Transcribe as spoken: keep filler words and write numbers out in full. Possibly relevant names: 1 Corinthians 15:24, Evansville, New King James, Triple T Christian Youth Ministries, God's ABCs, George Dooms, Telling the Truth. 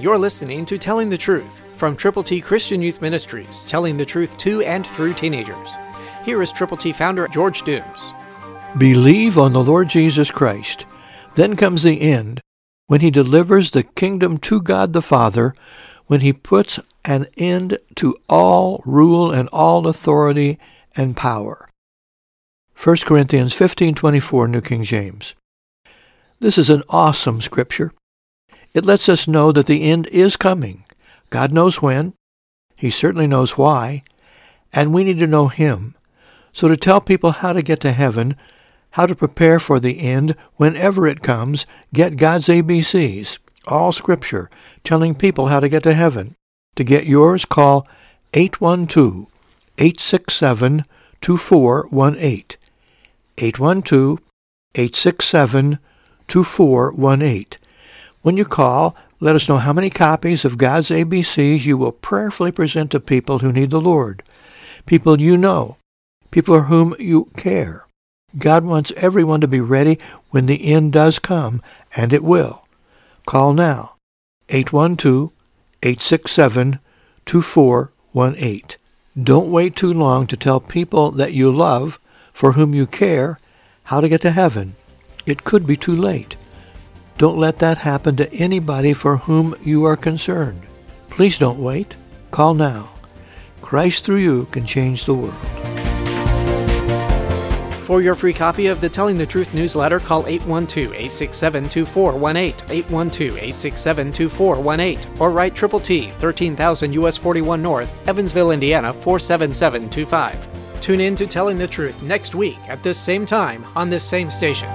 You're listening to Telling the Truth from Triple T Christian Youth Ministries, telling the truth to and through teenagers. Here is Triple T founder George Dooms. Believe on the Lord Jesus Christ. Then comes the end, when He delivers the kingdom to God the Father, when He puts an end to all rule and all authority and power. First Corinthians fifteen twenty-four, New King James. This is an awesome scripture. It lets us know that the end is coming. God knows when. He certainly knows why. And we need to know Him. So to tell people how to get to heaven, how to prepare for the end whenever it comes, get God's A B Cs, all scripture, telling people how to get to heaven. To get yours, call eight one two, eight six seven, two four one eight. eight one two, eight six seven, two four one eight. When you call, let us know how many copies of God's A B Cs you will prayerfully present to people who need the Lord, people you know, people for whom you care. God wants everyone to be ready when the end does come, and it will. Call now, eight one two, eight six seven, two four one eight. Don't wait too long to tell people that you love, for whom you care, how to get to heaven. It could be too late. Don't let that happen to anybody for whom you are concerned. Please don't wait. Call now. Christ through you can change the world. For your free copy of the Telling the Truth newsletter, call eight one two, eight six seven, two four one eight, eight one two, eight six seven, two four one eight, or write Triple T, thirteen thousand U S forty-one North, Evansville, Indiana, four seven seven two five. Tune in to Telling the Truth next week at this same time on this same station.